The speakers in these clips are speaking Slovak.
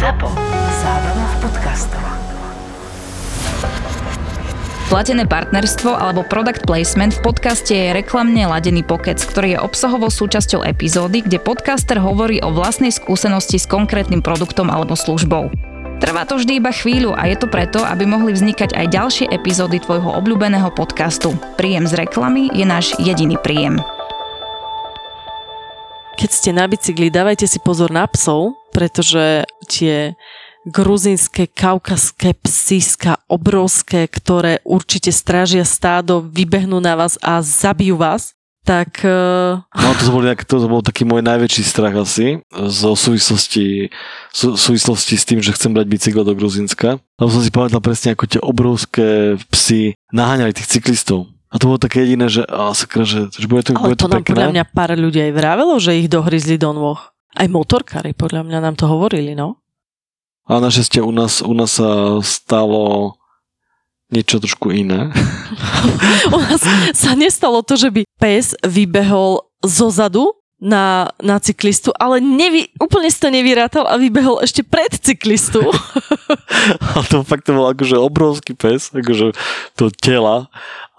ZAPO. Zábava v podcastoch. Platené partnerstvo alebo product placement v podcaste je reklamne ladený pokec, ktorý je obsahovo súčasťou epizódy, kde podcaster hovorí o vlastnej skúsenosti s konkrétnym produktom alebo službou. Trvá to vždy iba chvíľu a je to preto, aby mohli vznikať aj ďalšie epizódy tvojho obľúbeného podcastu. Príjem z reklamy je náš jediný príjem. Keď ste na bicykli, dávajte si pozor na psov, pretože tie gruzínske, kaukaské psíska obrovské, ktoré určite strážia stádo, vybehnú na vás a zabijú vás, tak... No to bol taký môj najväčší strach asi v súvislosti s tým, že chcem brať bicykla do Gruzínska. Lebo som si pamätal presne, ako tie obrovské psy naháňali tých cyklistov. A to bolo také jediné, že bude to nám pekné. Podľa mňa pár ľudí aj vravelo, že ich dohryzli do nôh. Aj motorkári podľa mňa nám to hovorili, no. A našťastie u nás sa stalo niečo trošku iné. U nás sa nestalo to, že by pes vybehol zozadu na cyklistu, ale úplne si to nevyrátal a vybehol ešte pred cyklistu. A to fakt to bol akože obrovský pes, akože to tela.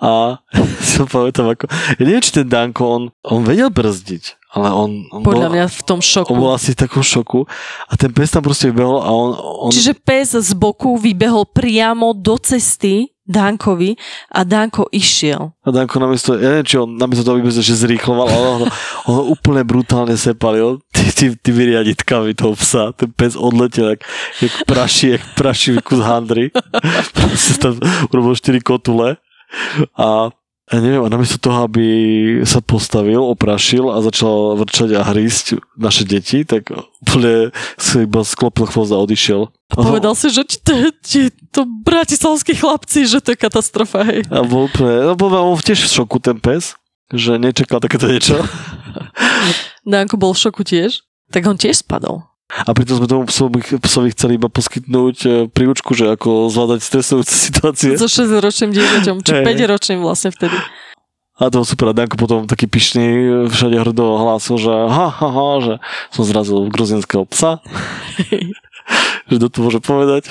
A som pamätám, ako... Ja neviem, či ten Danko, on vedel brzdiť. Ale on podľa mňa v tom šoku. On bol asi v takom šoku a ten pes tam proste vybehol a on... Čiže pes z boku vybehol priamo do cesty Dankovi a Danko išiel. A Danko namiesto, ja neviem, či on namiesto toho vybehol, že zrýchloval, ale on ho úplne brutálne sepalil tými riaditkami toho psa. Ten pes odletel jak prašivý kus handry. Proste tam urobil 4 kotule a... Ja neviem, a namiesto toho, aby sa postavil, oprašil a začal vrčať a hrísť naše deti, tak úplne si iba sklopil chvost a odišiel. A povedal si, že to bratislavskí chlapci, že to je katastrofa, hej. A bol úplne, bol tiež v šoku ten pes, že nečakal takéto niečo. Danko bol v šoku tiež, tak on tiež spadol. A pritom sme tomu psovi chceli iba poskytnúť príučku, že ako zvládať stresujúce situácie. So 6-ročným dieťaťom, či 5-ročným vlastne vtedy. A to super, a Danko potom taký pyšný všade hrdo hlásil, že že som zrazil gruzinského psa. Že to môže povedať.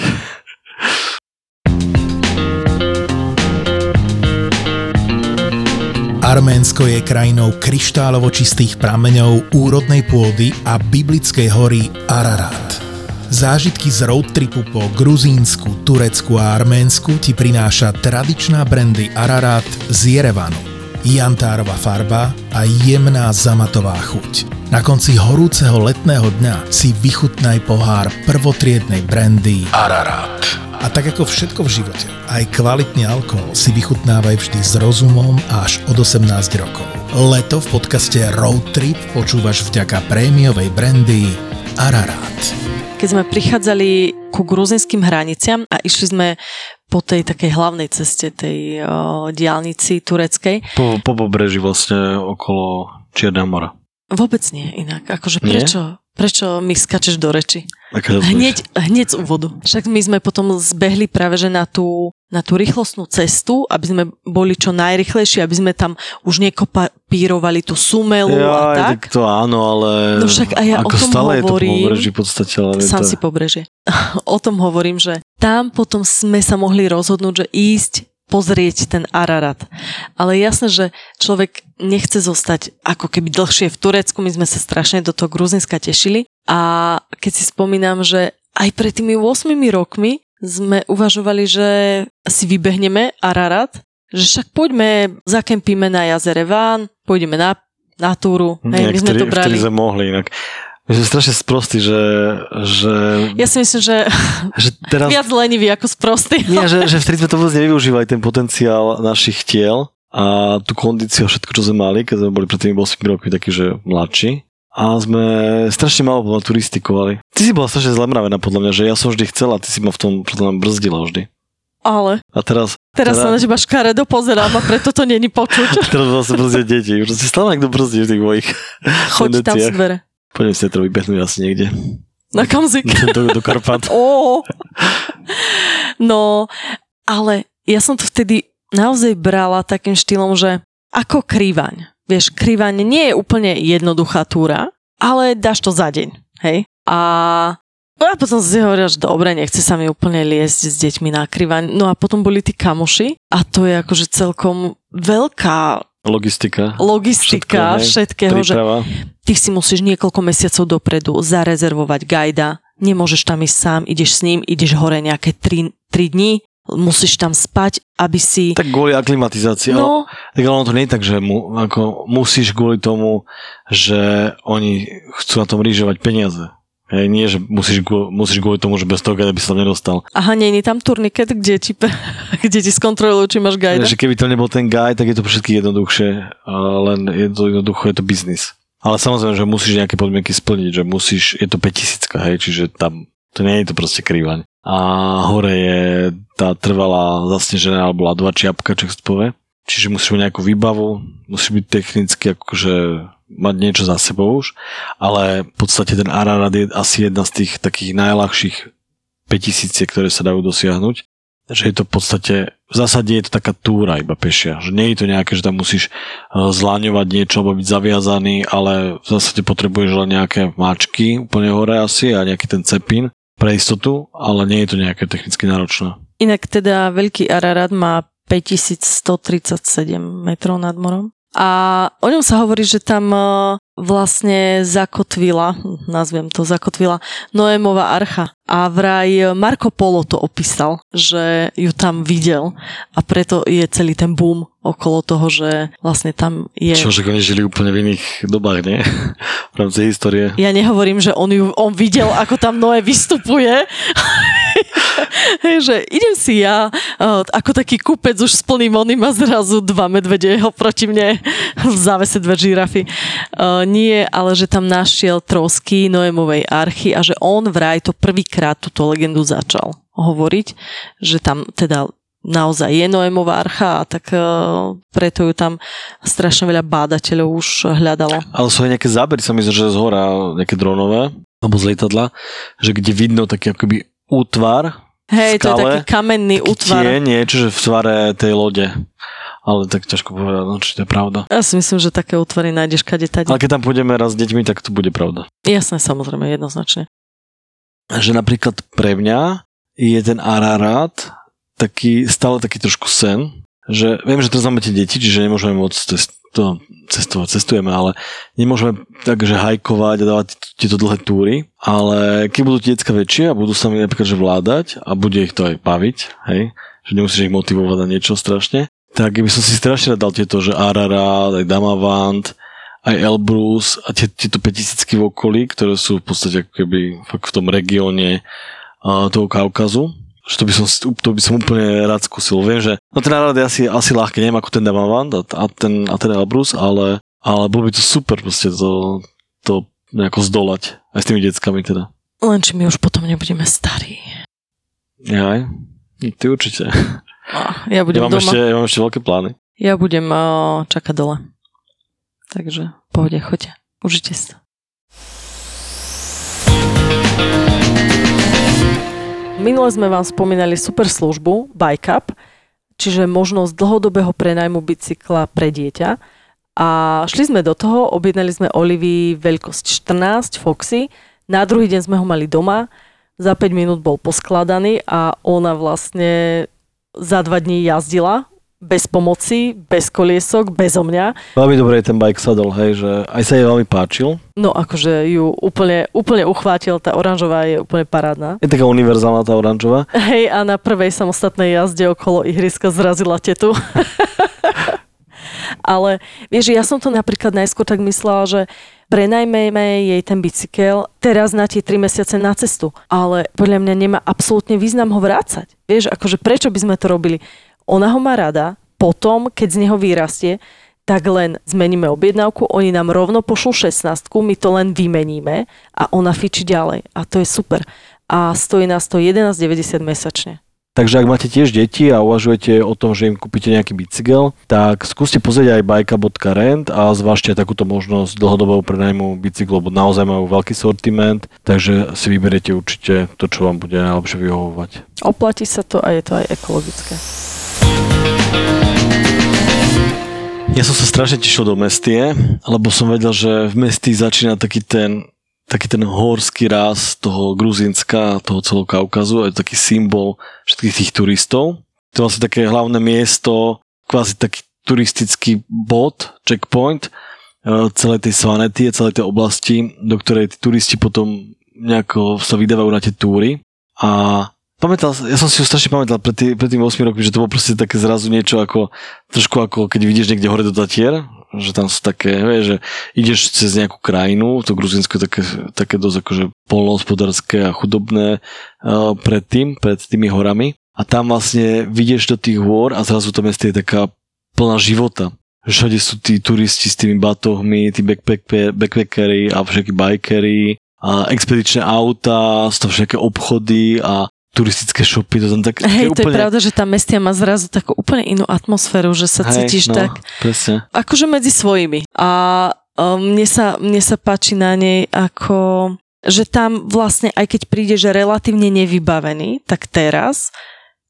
Arménsko je krajinou kryštálovo čistých prameňov, úrodnej pôdy a biblickej hory Ararat. Zážitky z roadtripu po Gruzínsku, Turecku a Arménsku ti prináša tradičná brandy Ararat z Jerevanu. Jantárová farba a jemná zamatová chuť. Na konci horúceho letného dňa si vychutnaj pohár prvotriednej brandy Ararat. A tak ako všetko v živote, aj kvalitný alkohol si vychutnávaj vždy s rozumom až od 18 rokov. Leto v podcaste Road Trip počúvaš vďaka prémiovej brandy Ararat. Keď sme prichádzali ku gruzinským hraniciam a išli sme po tej takej hlavnej ceste, tej diaľnici tureckej. Po pobreží vlastne okolo Čierneho mora. Vôbec nie inak. Akože prečo? Nie? Prečo mi skačeš do reči? Hneď z úvodu. Však my sme potom zbehli práve že na tú rýchlostnú cestu, aby sme boli čo najrychlejší, aby sme tam už nekopírovali tú sumelu a tak. To áno, ale no však, a ja ako o tom stále hovorím, je to pobreží v podstate. Sám si pobrežie. O tom hovorím, že tam potom sme sa mohli rozhodnúť, že ísť pozrieť ten Ararat. Ale jasné, že človek nechce zostať ako keby dlhšie v Turecku. My sme sa strašne do toho Gruzínska tešili. A keď si spomínam, že aj pred tými 8 rokmi sme uvažovali, že si vybehneme Ararat, že však poďme, zakempíme na jazere Van, pôjdeme na túru. Hej, my sme to brali. Vtedy sme mohli inak. My sme strašne sprostí, že... Ja si myslím, že teraz... viac lenivý ako sprostí. Nie, že vtedy sme to vôbec nevyužívali, ten potenciál našich tiel a tú kondíciu a všetko, čo sme mali, keď sme boli pred tými 8 rokmi takí, že mladší. A sme strašne málo turistikovali. Ty si bola strašne zlemravená, podľa mňa, že ja som vždy chcela, ty si ma v tom podľa mňa brzdila vždy. Ale. A teraz sa na teba škaredo pozerám a preto to není počuť. Teraz vlastne brzdia deti. Už si stále niekto brzdí v tých mojich choď tam z dvere. Poďme si to vybehnúť asi niekde. Na Kamzik. Do Karpat. No, ale ja som to vtedy naozaj brala takým štýlom, že ako Krivaň. Vieš, Krivaň nie je úplne jednoduchá túra, ale dáš to za deň. Hej? A a potom si hovorila, že dobre, nechce sa mi úplne liesť s deťmi na kryváň. No a potom boli tí kamoši a to je akože celkom veľká logistika všetkého, že ty si musíš niekoľko mesiacov dopredu zarezervovať guida, nemôžeš tam ísť sám, ideš s ním, ideš hore nejaké 3 dní, musíš tam spať, aby si... Tak kvôli aklimatizácii, no, ale ono to nie je tak, že ako musíš kvôli tomu, že oni chcú na tom rýžovať peniaze. Hej, nie, že musíš kvôli tomu, že bez toho gajda by sa tam nedostal. Aha, nie je tam turniket, kde ti skontrolujú, či máš gajda. Že keby to nebol ten gajd, tak je to všetky jednoduchšie, len jednoducho je to biznis. Ale samozrejme, že musíš nejaké podmienky splniť, že musíš, je to 5000, hej, čiže tam, to nie je to proste krývaň. A hore je tá trvalá zasnežená, alebo ľadová čiapka, čo to povie. Čiže musíš mať nejakú výbavu, musíš byť technicky akože mať niečo za sebou už, ale v podstate ten Ararat je asi jedna z tých takých najľahších 5000, ktoré sa dajú dosiahnuť. Že je to v podstate, v zásade je to taká túra iba pešia, že nie je to nejaké, že tam musíš zláňovať niečo alebo byť zaviazaný, ale v zásade potrebuješ len nejaké máčky úplne hore asi a nejaký ten cepín pre istotu, ale nie je to nejaké technicky náročné. Inak teda veľký Ararat má 5137 metrov nad morom. A o ňom sa hovorí, že tam vlastne zakotvila Noémova archa. A vraj Marco Polo to opísal, že ju tam videl a preto je celý ten boom okolo toho, že vlastne tam je... Čo, že oni žili úplne v iných dobách, nie? V rámci histórie. Ja nehovorím, že on videl, ako tam Noé vystupuje. Že idem si ja, ako taký kúpec už s plným oným a zrazu 2 medvedeho proti mne v závese 2 žirafy. Nie, ale že tam našiel trosky Noémovej archy a že on vraj to prvýkrát túto legendu začal hovoriť, že tam teda naozaj je Noémova archa a tak preto ju tam strašne veľa bádateľov už hľadalo. Ale sú aj nejaké zábery, sa myslím, že z hora nejaké dronové, alebo z lietadla, že kde vidno taký akoby útvar, hej, skale, to je taký kamenný útvar. Tie niečo, že v tvare tej lode. Ale tak ťažko povedať, no, či to je pravda. Ja si myslím, že také útvary nájdeš kadetade. Ale keď tam pôjdeme raz s deťmi, tak to bude pravda. Jasné, samozrejme, jednoznačne. Že napríklad pre mňa je ten Ararat taký, stále taký trošku sen, že viem, že teraz máme tie deti, čiže nemôžeme moc cestujeme, ale nemôžeme takže hajkovať a dávať tieto dlhé túry, ale keď budú tie decka väčšie a budú sami napríklad že vládať a bude ich to aj baviť, hej, že nemusíš ich motivovať na niečo strašne, tak by som si strašne dal tieto, že Ararat, aj Damavand, aj Elbrus a tieto 5000 v okolí, ktoré sú v podstate ako keby fakt v tom regióne toho Kaukazu. Že to by som úplne rád skúsil. Viem, že no ten Ararat je asi ľahký, neviem ako ten Damavand a ten Elbrus, ale bolo by to super proste to nejako zdolať. Aj s tými deckami teda. Len či my už potom nebudeme starí. Jaj, ty určite. Ja budem doma. Ja mám ešte veľké plány. Ja budem čakať dole. Takže pohode, choďte. Užite sa. Minule sme vám spomínali super službu Bike Up, čiže možnosť dlhodobého prenajmu bicykla pre dieťa. A šli sme do toho, objednali sme Olivii veľkosť 14 Foxy, na druhý deň sme ho mali doma, za 5 minút bol poskladaný a ona vlastne za 2 dní jazdila. Bez pomoci, bez koliesok, bezo mňa. Veľmi dobre ten bike sadol, hej, že aj sa jej veľmi páčil. No akože ju úplne uchvátil, tá oranžová je úplne parádna. Je taká univerzálna tá oranžová. Hej, a na prvej samostatnej jazde okolo ihriska zrazila tetu. Ale vieš, ja som to napríklad najskôr tak myslela, že prenajmejme jej ten bicykel teraz na tie 3 mesiace na cestu. Ale podľa mňa nemá absolútne význam ho vrácať. Vieš, akože prečo by sme to robili? Ona ho má rada, potom, keď z neho vyrastie, tak len zmeníme objednávku, oni nám rovno pošlú 16, my to len vymeníme a ona fičí ďalej. A to je super. A stojí nás to 11,90 mesačne. Takže ak máte tiež deti a uvažujete o tom, že im kúpite nejaký bicykel, tak skúste pozrieť aj bajka.rent a zvážte takúto možnosť dlhodobého prenajmu bicyklov, lebo naozaj majú veľký sortiment, takže si vyberiete určite to, čo vám bude najlepšie vyhovovať. Oplatí sa to a je to aj ekologické. Ja som sa strašne tešil do Mestie, lebo som vedel, že v Mestii začína taký ten taký ten horský ráz toho Gruzínska, toho celého Kaukazu, je to taký symbol všetkých tých turistov. To je vlastne také hlavné miesto, kvázi taký turistický bod, checkpoint celej tej Svanety, celej tej oblasti, do ktorej tí turisti potom nejako sa vydávajú na tie túry. A pamätal, ja som si ju strašne pamätal pred tým 8 rokmi, že to bolo proste také zrazu niečo ako, trošku ako keď vidíš niekde hore do Tatier, že tam sú také, vieš, že ideš cez nejakú krajinu, to Gruzínsko je také dosť akože poľnohospodárske a chudobné pred tými horami a tam vlastne vidieš do tých hôr a zrazu to mesto je taká plná života. Všade sú tí turisti s tými batohmi, tí backpackeri a všetky bikery a expedičné auta, sú tam všetké obchody a turistické shopy, to tam tak... Hej, to úplne... je pravda, že tá mestia má zrazu takú úplne inú atmosféru, že sa cítiš tak... Presne. Akože medzi svojimi. A mne sa páči na nej ako... Že tam vlastne, aj keď prídeš relatívne nevybavený, tak teraz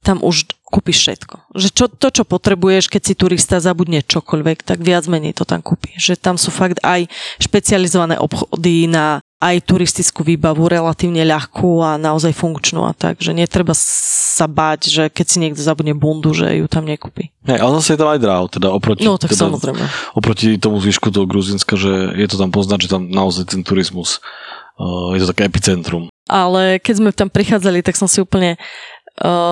tam už kúpiš všetko. Že čo potrebuješ, keď si turista zabudne čokoľvek, tak viac menej to tam kúpi. Že tam sú fakt aj špecializované obchody na aj turistickú výbavu relatívne ľahkú a naozaj funkčnú a tak, že netreba sa báť, že keď si niekto zabudne bundu, že ju tam nekúpi. Hej, ale zase je tam aj dráv, teda oproti, no, tak teda, samozrejme. Oproti tomu zvyšku toho Gruzínska, že je to tam poznať, že tam naozaj ten turizmus, je to také epicentrum. Ale keď sme tam prichádzali, tak som si úplne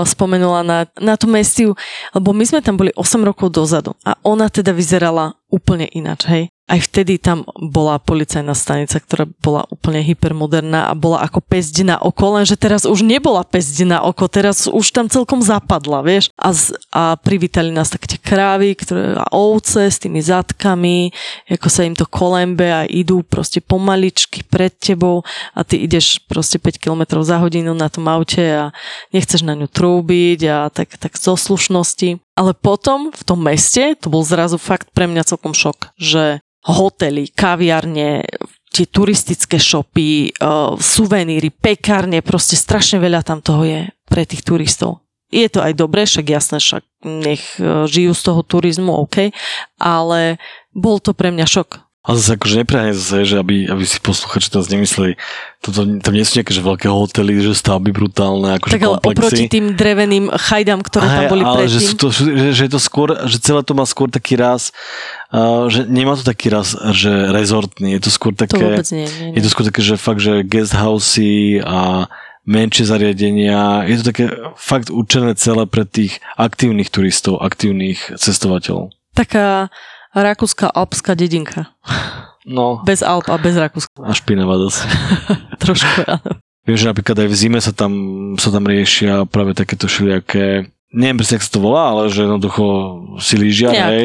spomenula na tú mestiu, lebo my sme tam boli 8 rokov dozadu a ona teda vyzerala úplne ináč, hej. Aj vtedy tam bola policajná stanica, ktorá bola úplne hypermoderná a bola ako pesť na oko, lenže teraz už nebola pesť na oko, teraz už tam celkom zapadla, vieš. A privítali nás tak tie krávy a ovce s tými zadkami, ako sa im to kolembe a idú proste pomaličky pred tebou a ty ideš proste 5 km za hodinu na tom aute a nechceš na ňu trúbiť a tak zo slušnosti. Ale potom v tom meste to bol zrazu fakt pre mňa celkom šok, že hotely, kaviarne, tie turistické shopy, suveníry, pekárne, proste strašne veľa tam toho je pre tých turistov. Je to aj dobré, však jasné, však nech žijú z toho turizmu, OK, ale bol to pre mňa šok. A zase akože neprehne zase, že aby si posluchači teraz nemysleli, tam nie sú nejaké že veľké hotely, že stavby brutálne, akože komplexy. Tak ale oproti tým dreveným chajdám, ktoré tam boli predtým. Ale že je to skôr, že celé to má skôr taký ráz, že nemá to taký ráz, že rezortný, je to skôr také, to vôbec nie. Je to skôr také, že fakt, že guest housey a menšie zariadenia, je to také fakt určené celé pre tých aktívnych turistov, aktívnych cestovateľov. Taká rakúska alpská dedinka. No. Bez Alp a bez Rakúska. A špinavá dosť. Trošku, áno. Vieš, že napríklad aj v zime sa tam riešia práve takéto šiliaké, neviem presne, jak sa to volá, ale že jednoducho si lížia, hej.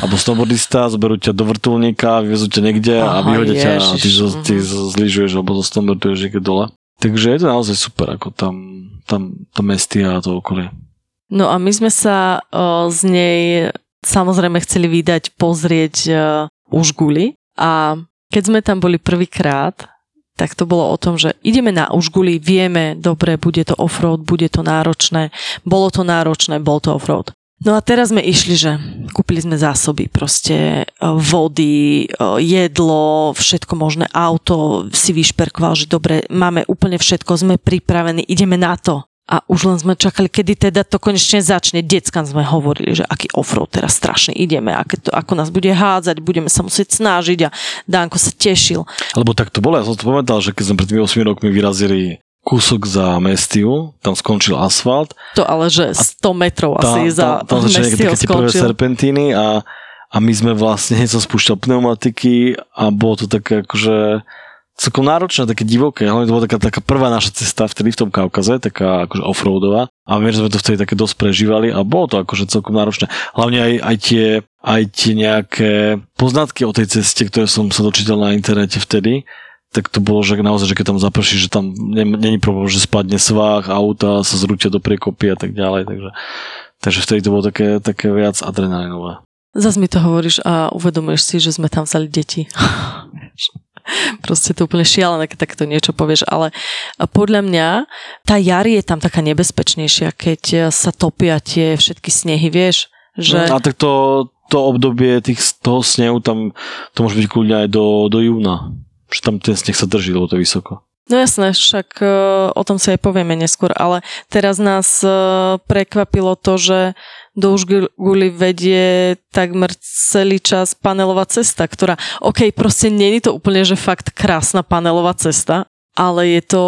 Alebo snowboardista, zoberú ťa do vrtuľníka, vyvezú ťa niekde a vyhodia ťa a ty zlížuješ alebo to snowboarduješ niekde dole. Takže je to naozaj super, ako tam mestia a to okolie. No a my sme sa z nej... Samozrejme chceli vydať, pozrieť Užguli a keď sme tam boli prvýkrát, tak to bolo o tom, že ideme na Užguli, vieme, dobre, bude to offroad, bude to náročné, bol to offroad. No a teraz sme išli, že kúpili sme zásoby proste vody, jedlo, všetko možné, auto si vyšperkoval, že dobre, máme úplne všetko, sme pripravení, ideme na to. A už len sme čakali, kedy teda to konečne začne. Deckám sme hovorili, že aký offroad teraz strašne ideme, ako nás bude hádzať, budeme sa musieť snažiť a Danko sa tešil. Lebo tak to bolo, ja som to pamätal, že keď sme pred tými 8 rokmi vyrazili kúsok za mestiu, tam skončil asfalt. To ale, že 100 metrov asi za mestiou skončil. Také prvé serpentíny a my sme vlastne, som spúšťal pneumatiky a bolo to také akože... celkom náročné, také divoké. Hlavne to bola taká prvá naša cesta vtedy v tom Kaukaze, taká akože offroadová. A my sme to vtedy také dosť prežívali a bolo to akože celkom náročné. Hlavne aj tie nejaké poznatky o tej ceste, ktoré som sa dočítal na internete vtedy, tak to bolo, že naozaj, že keď tam zaprší, že tam není problém, že spadne svah, auta sa zrútia do priekopy a tak ďalej. Takže vtedy to bolo také viac adrenalinové. Zas mi to hovoríš a uvedomuješ si, že sme tam vzali deti. Proste to úplne šialené, keď takto niečo povieš, ale podľa mňa tá jar je tam taká nebezpečnejšia, keď sa topia tie všetky snehy, vieš, že... A tak to obdobie toho snehu tam, to môže byť kľudne aj do júna. že tam ten sneh sa drží, lebo to je vysoko. No jasné, však o tom si aj povieme neskôr, ale teraz nás prekvapilo to, že do Užguli vedie takmer celý čas panelová cesta, ktorá, okej, proste nie je to úplne, že fakt krásna panelová cesta, ale je to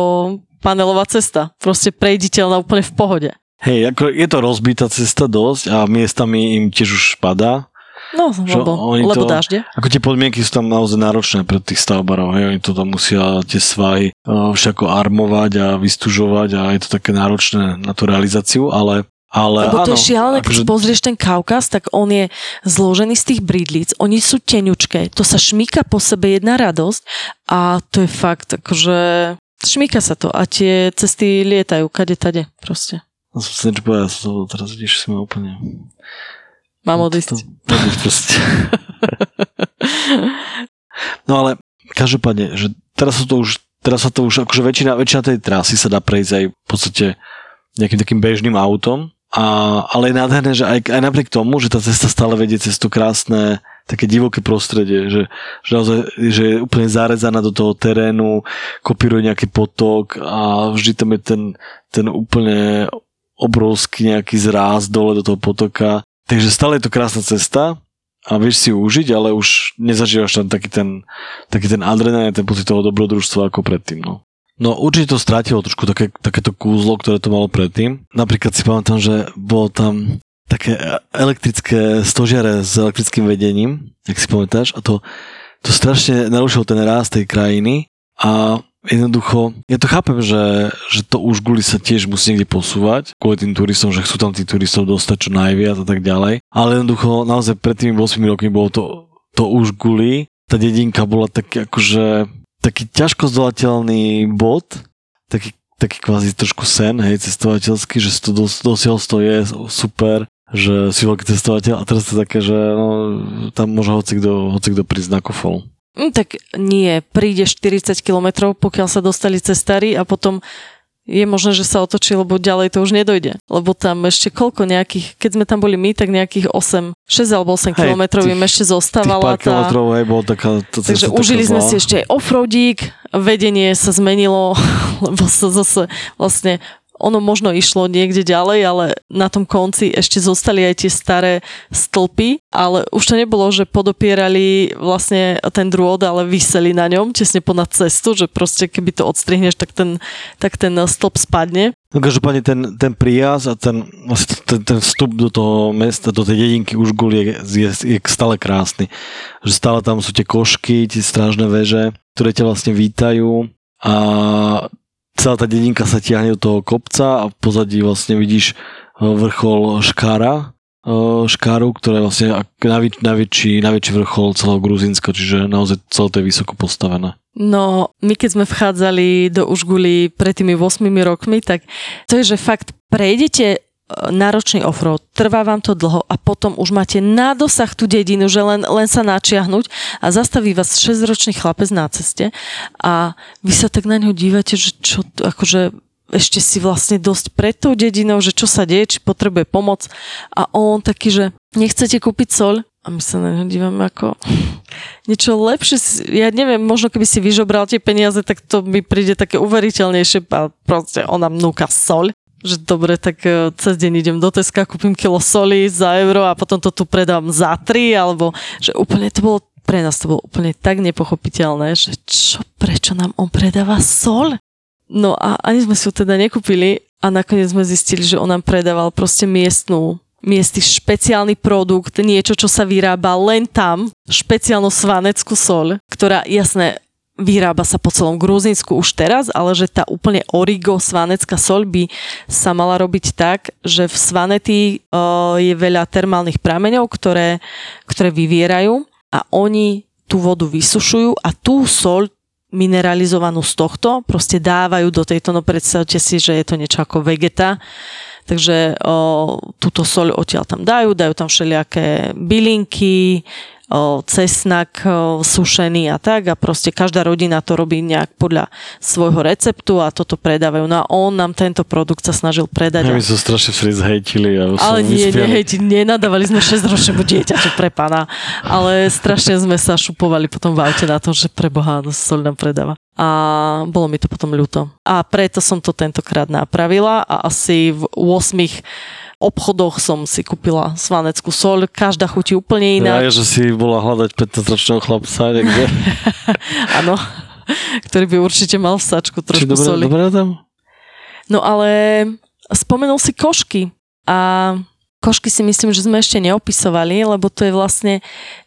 panelová cesta, proste prejditeľná úplne v pohode. Hej, ako je to rozbitá cesta dosť a miestami im tiež už padá. No, lebo dážde. Ako tie podmienky sú tam naozaj náročné pre tých stavbarov. Hej? Oni to tam musia tie svahy všako armovať a vystužovať a je to také náročné na tú realizáciu, ale lebo to áno, je šialené, keď si pozrieš ten Kaukaz, tak on je zložený z tých bridlic, oni sú teňučké, to sa šmýka po sebe jedna radosť a to je fakt, akože šmýka sa to a tie cesty lietajú kade-tade proste. No som si nečpovedal, som to teraz vidíš, si ma úplne... Mám odísť. No ale každopádne, že teraz sa to už akože väčšina tej trasy sa dá prejsť aj v podstate nejakým takým bežným autom, ale je nádherné, že aj napriek tomu, že tá cesta stále vedie cez to krásne také divoké prostredie, že je úplne zarezaná do toho terénu, kopíruje nejaký potok a vždy tam je ten úplne obrovský nejaký zráz dole do toho potoka. Takže stále je to krásna cesta a vieš si ju užiť, ale už nezažívaš tam taký ten adrenalín, ten pocit toho dobrodružstva ako predtým. No určite to strátilo trošku takéto kúzlo, ktoré to malo predtým. Napríklad si pamätám, že bolo tam také elektrické stožiare s elektrickým vedením, ak si pamätáš, a to strašne narušilo ten ráz tej krajiny a jednoducho, ja to chápem, že to Užguli sa tiež musí niekde posúvať kvôli tým turistom, že chcú tam tých turistov dostať čo najviac a tak ďalej. Ale jednoducho, naozaj pred tými 8 rokmi bolo to Užguli, tá dedinka bola taký ťažko zdolateľný bod, taký kvázi trošku sen, hej, cestovateľský, že si to dosiaľ to je super, že si veľký cestovateľ a teraz to také, že no, tam môže hocikdo prísť na kofol. Tak nie, príde 40 kilometrov, pokiaľ sa dostali cestári a potom je možné, že sa otočí, lebo ďalej to už nedojde. Lebo tam ešte koľko nejakých, keď sme tam boli my, tak nejakých 6 alebo 8 kilometrov im ešte zostávala. Tých pár kilometrov, hej, bolo taká... Takže užili sme si ešte aj offroadík, vedenie sa zmenilo, lebo sa zase vlastne... Ono možno išlo niekde ďalej, ale na tom konci ešte zostali aj tie staré stĺpy, ale už to nebolo, že podopierali vlastne ten drôt, ale viseli na ňom tesne ponad cestu, že proste keby to odstrihneš, tak ten stĺp spadne. No každopádne ten príjazd a ten vstup do toho mesta, do tej dedinky Užgul je stále krásny. Že stále tam sú tie košky, tie strážne veže, ktoré ťa vlastne vítajú a celá tá dedinka sa tiahne do toho kopca a v pozadí vlastne vidíš vrchol Škáru, ktorá je vlastne najväčší vrchol celého Gruzínska, čiže naozaj celé to je vysoko postavené. No, my keď sme vchádzali do Užguli pred tými 8 rokmi, tak to je, že fakt prejdete náročný offroad, trvá vám to dlho a potom už máte na dosah tú dedinu, že len sa načiahnuť a zastaví vás 6-ročný chlapec na ceste a vy sa tak na ňo dívate, že čo, akože ešte si vlastne dosť pred tou dedinou, že čo sa deje, či potrebuje pomoc a on taký, že nechcete kúpiť soľ? A my sa na ňo dívame ako niečo lepšie. Ja neviem, možno keby si vyžobral tie peniaze, tak to mi príde také uveriteľnejšie a proste ona mnúka soľ. Že dobre, tak cez deň idem do Teska, kúpim kilo soli za euro a potom to tu predám za 3, alebo že úplne to bolo, pre nás to bolo úplne tak nepochopiteľné, že prečo nám on predáva sol? No a ani sme si ju teda nekúpili a nakoniec sme zistili, že on nám predával proste miestny špeciálny produkt, niečo, čo sa vyrába len tam, špeciálnu svaneckú sol, ktorá, jasné, vyrába sa po celom Gruzínsku už teraz, ale že tá úplne origo svanecká soľ by sa mala robiť tak, že v Svanety je veľa termálnych prameňov, ktoré vyvierajú a oni tú vodu vysušujú a tú soľ mineralizovanú z tohto proste dávajú do tejto, no predstavte si, že je to niečo ako vegeta, takže túto soľ odtiaľ tam dajú tam všelijaké bylinky, cesnak sušený a tak, a proste každá rodina to robí nejak podľa svojho receptu a toto predávajú. No a on nám tento produkt sa snažil predať. My sme strašne vtedy zhejtili. Ale nie, nenadávali sme 6-ročnému dieťaťu pre pána, ale strašne sme sa šupovali potom v aute na tom, že pre Boha, no soľ nám predáva. A bolo mi to potom ľúto. A preto som to tentokrát napravila a asi v 8 obchodoch som si kúpila svaneckú soľ. Každá chutí úplne iná. Ja, že si bola hľadať 15-ročného chlapca niekde. Áno, ktorý by určite mal v sačku trošku soli. Dobre tam? No ale spomenul si košky. A košky si myslím, že sme ešte neopisovali, lebo to je vlastne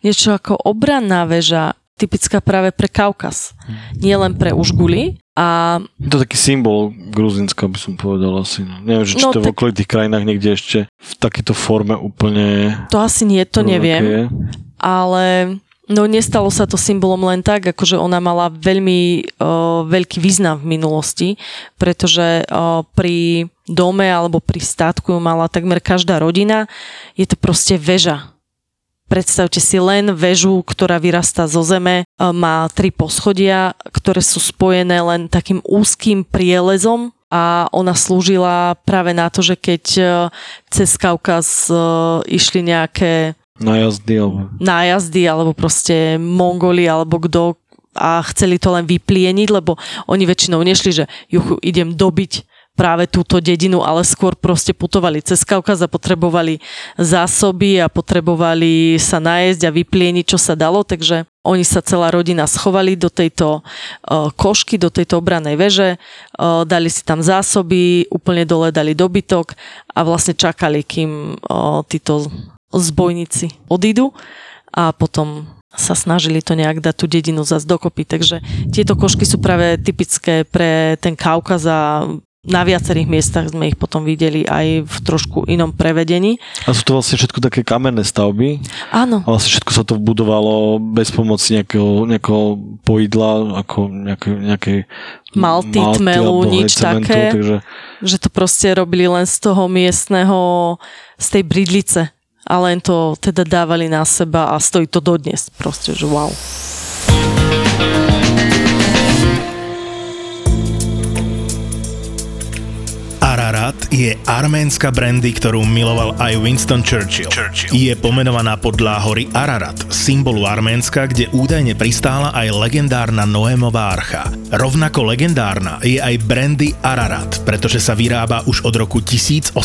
niečo ako obranná väža, typická práve pre Kaukaz. Nie len pre Užguli. A... To je taký symbol Gruzínska, by som povedal asi. Neviem, či to v okolitých krajinách niekde ešte v takejto forme úplne... To asi nie, to neviem. Ale no nestalo sa to symbolom len tak, akože ona mala veľmi veľký význam v minulosti, pretože pri dome alebo pri státku mala takmer každá rodina. Je to proste väža. Predstavte si len väžu, ktorá vyrastá zo zeme, má 3 poschodia, ktoré sú spojené len takým úzkým prielezom a ona slúžila práve na to, že keď cez Kaukaz išli nejaké nájazdy alebo proste Mongoli alebo kto a chceli to len vyplieniť, lebo oni väčšinou nešli, že juchu, idem dobiť práve túto dedinu, ale skôr proste putovali cez Kaukaz a potrebovali zásoby a potrebovali sa nájsť a vyplieniť, čo sa dalo, takže oni sa celá rodina schovali do tejto košky, do tejto obranej veže, dali si tam zásoby, úplne dole dali dobytok a vlastne čakali, kým títo zbojníci odídu a potom sa snažili to nejak dať tú dedinu zase dokopy, takže tieto košky sú práve typické pre ten Kaukaz a na viacerých miestach sme ich potom videli aj v trošku inom prevedení. A sú to vlastne všetko také kamenné stavby? Áno. A vlastne všetko sa to budovalo bez pomoci nejakého pojidla, ako nejakej malty, tmelu, nič cementu, také. Takže... Že to proste robili len z toho miestneho, z tej bridlice. A len to teda dávali na seba a stojí to dodnes. Proste, že wow. Ararat je arménska brandy, ktorú miloval aj Winston Churchill. Je pomenovaná podľa hory Ararat, symbolu Arménska, kde údajne pristála aj legendárna Noémová archa. Rovnako legendárna je aj brandy Ararat, pretože sa vyrába už od roku 1887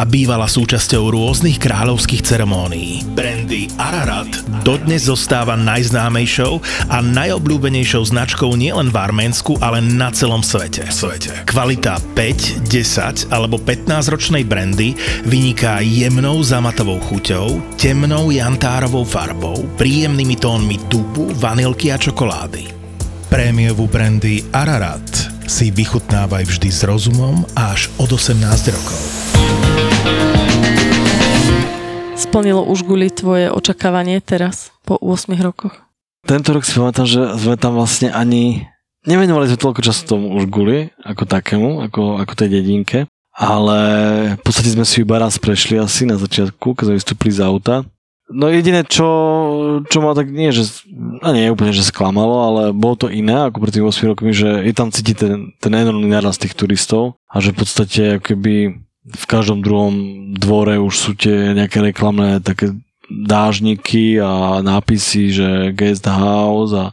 a bývala súčasťou rôznych kráľovských ceremónií. Brandy Ararat dodnes zostáva najznámejšou a najobľúbenejšou značkou nielen v Arménsku, ale na celom svete. Kvalita 5, 10 alebo 15-ročnej brandy vyniká jemnou zamatovou chuťou, temnou jantárovou farbou, príjemnými tónmi dubu, vanilky a čokolády. Prémiovú brandy Ararat si vychutnávaj vždy s rozumom až od 18 rokov. Splnilo už Užguli tvoje očakávanie teraz, po 8 rokoch? Tento rok si pamätám, že sme tam vlastne ani... Nevenovali sme toľko času tomu Užguli, ako takému, ako tej dedinke, ale v podstate sme si iba raz prešli asi na začiatku, keď sme vystúpili z auta. No jediné, čo ma tak nie úplne sklamalo, ale bolo to iné, ako pred tými 8 rokmi, že je tam cítiť ten enormný naraz tých turistov a že v podstate keby v každom druhom dvore už sú tie nejaké reklamné také dážniky a nápisy, že guest house a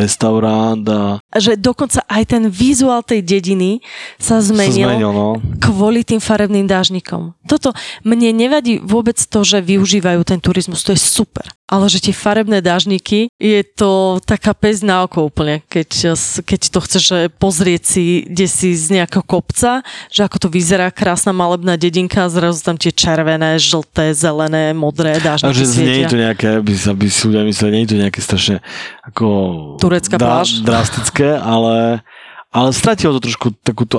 restaurant a že dokonca aj ten vizuál tej dediny sa zmenil no. Kvôli tým farebným dážnikom. Toto mne nevadí vôbec to, že využívajú ten turizmus, to je super. Ale že tie farebné dážniky, je to taká pes na oko úplne, keď to chceš pozrieť si, kde si z nejakého kopca, že ako to vyzerá krásna malebná dedinka, zrazu tam tie červené, žlté, zelené, modré dážniky svietia. Nie je to nejaké, aby si ľudia mysleli, nie je to nejaké strašne ako turecká pláž. Drastické, ale stratilo to trošku takúto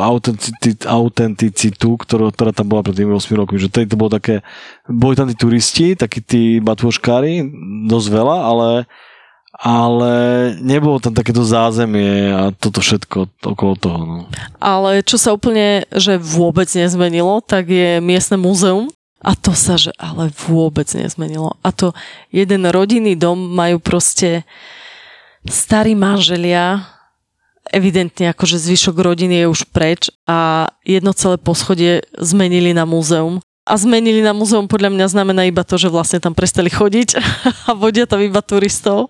autenticitu, ktorá tam bola pred tými 8 rokmi. Že to bolo také, boli tam tí turisti, takí tí batôškári, dosť veľa, ale nebolo tam takéto zázemie a toto všetko okolo toho. No. Ale čo sa úplne, že vôbec nezmenilo, tak je miestne múzeum. A to sa, že ale vôbec nezmenilo. A to jeden rodinný dom majú proste starí manželia, evidentne akože zvyšok rodiny je už preč a jedno celé poschodie zmenili na múzeum. A zmenili na múzeum podľa mňa znamená iba to, že vlastne tam prestali chodiť a vodia tam iba turistov.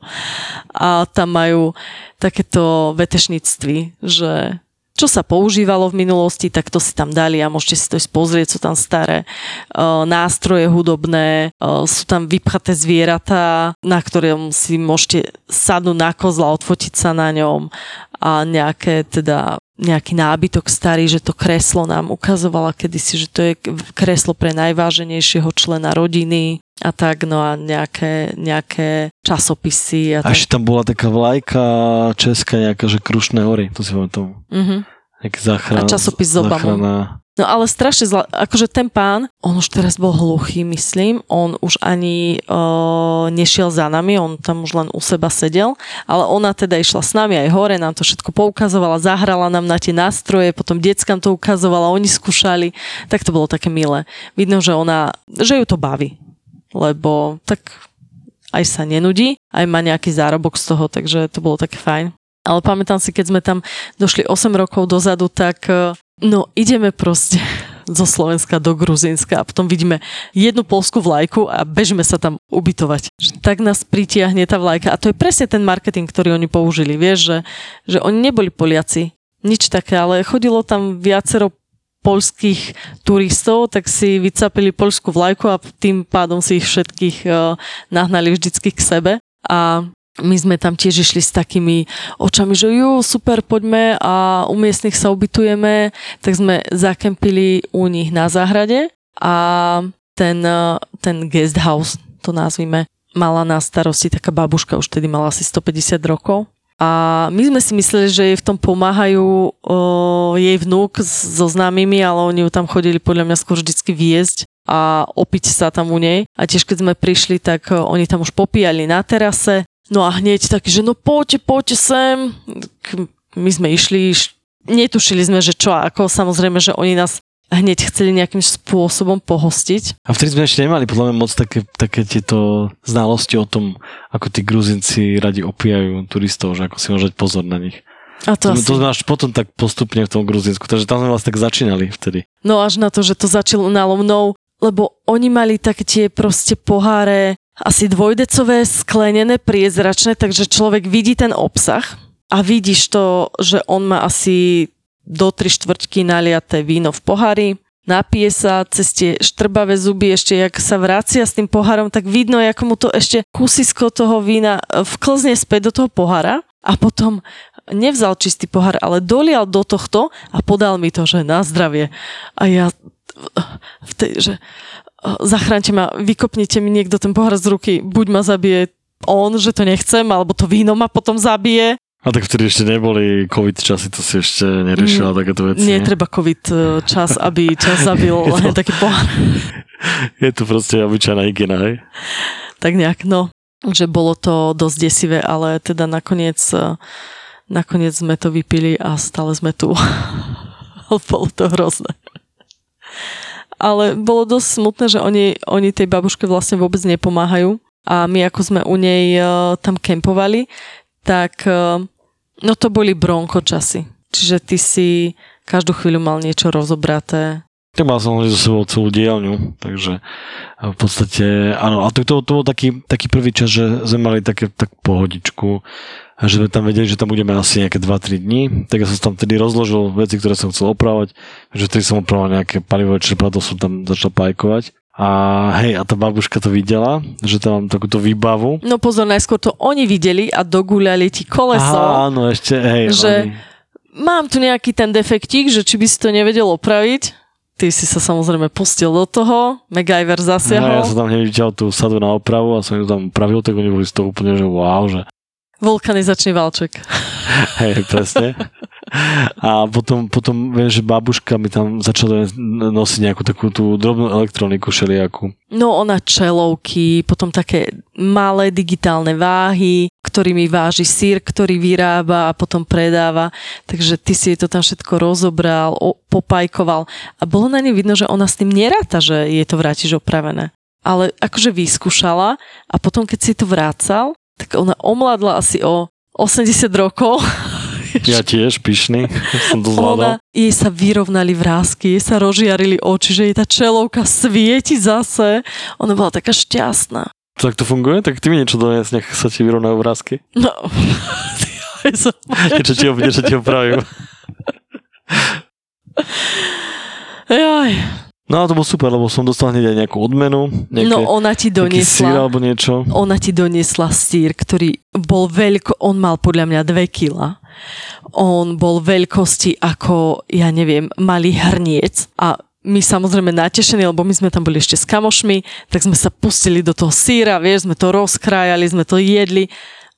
A tam majú takéto vetešníctví, že čo sa používalo v minulosti, tak to si tam dali a môžete si to ísť pozrieť, sú tam staré nástroje hudobné, sú tam vypchaté zvieratá, na ktorom si môžete sadnúť na kozla, odfotiť sa na ňom a nejaký nábytok starý, že to kreslo nám ukazovala kedysi, že to je kreslo pre najváženejšieho člena rodiny a tak, no a nejaké časopisy. A ešte tam bola taká vlajka česká nejaká, že Krušné hory, to si pamätám. Uh-huh. Nejaký záchrana. A časopis s Obamom. No ale strašne zlá, akože ten pán, on už teraz bol hluchý, myslím, on už ani nešiel za nami, on tam už len u seba sedel, ale ona teda išla s nami aj hore, nám to všetko poukazovala, zahrala nám na tie nástroje, potom deckám to ukazovala, oni skúšali, tak to bolo také milé. Vidno, že že ju to baví, lebo tak aj sa nenudí, aj má nejaký zárobok z toho, takže to bolo také fajn. Ale pamätám si, keď sme tam došli 8 rokov dozadu, tak... No, ideme proste zo Slovenska do Gruzínska a potom vidíme jednu poľskú vlajku a bežme sa tam ubytovať. Tak nás pritiahne tá vlajka a to je presne ten marketing, ktorý oni použili. Vieš, že oni neboli Poliaci, nič také, ale chodilo tam viacero poľských turistov, tak si vycapili poľskú vlajku a tým pádom si ich všetkých nahnali vždycky k sebe a my sme tam tiež išli s takými očami, že super, poďme a u miestnych sa ubytujeme. Tak sme zakempili u nich na záhrade a ten guest house, to nazvime, mala na starosti taká babuška, už tedy mala asi 150 rokov. A my sme si mysleli, že jej v tom pomáhajú jej vnúk so známymi, ale oni ju tam chodili podľa mňa skôr vždycky viesť a opiť sa tam u nej. A tiež keď sme prišli, tak oni tam už popíjali na terase. No a hneď taký, že no poďte sem. My sme išli, netušili sme, že čo a ako. Samozrejme, že oni nás hneď chceli nejakým spôsobom pohostiť. A vtedy sme ešte nemali podľa mňa moc také tieto znalosti o tom, ako tí Gruzinci radi opíjajú turistov, že ako si môžu dať pozor na nich. A to sme až potom tak postupne v tom Gruzinsku, takže tam sme vás tak začínali vtedy. No až na to, že to začínalo mnou, lebo oni mali také tie proste poháre, asi dvojdecové, sklenené, priezračné, takže človek vidí ten obsah a vidíš to, že on má asi do 3/4 naliaté víno v pohári, napije sa cez tie štrbavé zuby, ešte jak sa vracia s tým pohárom, tak vidno, ako mu to ešte kusisko toho vína vklzne späť do toho pohára a potom nevzal čistý pohár, ale dolial do tohto a podal mi to, že na zdravie. A ja že zachráňte ma, vykopnite mi niekto ten pohár z ruky, buď ma zabije on, že to nechcem, alebo to víno ma potom zabije. A tak vtedy ešte neboli covid časy, to si ešte neriešila takéto veci. Netreba covid čas, aby čas zabil len taký pohár. Je to proste obyčajná hygiena, hej? Tak nejak, no. Že bolo to dosť desivé, ale teda nakoniec sme to vypili a stále sme tu. Bolo to hrozné. Ale bolo dosť smutné, že oni tej babuške vlastne vôbec nepomáhajú a my ako sme u nej tam kempovali, tak no to boli bronko časy. Čiže ty si každú chvíľu mal niečo rozobraté. Ja mal som so sebou celú dielňu, takže v podstate áno. A to bol taký prvý čas, že sme mali tak pohodičku a že sme tam vedeli, že tam budeme asi nejaké 2-3 dní. Tak ja som tam tedy rozložil veci, ktoré som chcel opravovať, že vtedy som opravoval nejaké palivové čerpadlo, som tam začal pajkovať. A hej, a tá babuška to videla, že tam mám takúto výbavu. No pozor, najskôr to oni videli a dogúľali ti koleso. Aha, áno, ešte, hej. Že mám tu nejaký ten defektík, že či by si to nevedel opraviť. Ty si sa samozrejme pustil do toho, MacGyver zasiahol. No, ja som tam nevidel tú sadu na opravu a som ju tam opravil, tak oni boli z toho úplne, že wow, že... Vulkanizačný valček. Hej, presne. A potom viem, že babuška mi tam začala nosiť nejakú takú tú drobnú elektroniku šeliaku. No ona čelovky, potom také malé digitálne váhy, ktorými váži sír, ktorý vyrába a potom predáva. Takže ty si to tam všetko rozobral, popajkoval. A bolo na nej vidno, že ona s tým neráta, že jej to vrátiš opravené. Ale akože vyskúšala a potom, keď si to vrácal, tak ona omladla asi o 80 rokov. Ja tiež, pyšný. Som to zvládal. Jej sa vyrovnali vrásky, jej sa rozžiarili oči, že jej tá čelovka svieti zase. Ona bola taká šťastná. Tak to funguje? Tak ty mi niečo donies, nech sa ti vyrovnajú vrásky? No. Niečo ti opravím. Jaj. No a to bol super, lebo som dostal hneď aj nejakú odmenu. No ona ti doniesla sír alebo niečo. Ona ti doniesla sír, ktorý bol on mal podľa mňa 2 kila. On bol veľkosti ako, ja neviem, malý hrniec a my samozrejme natešení, lebo my sme tam boli ešte s kamošmi, tak sme sa pustili do toho síra, vieš, sme to rozkrájali, sme to jedli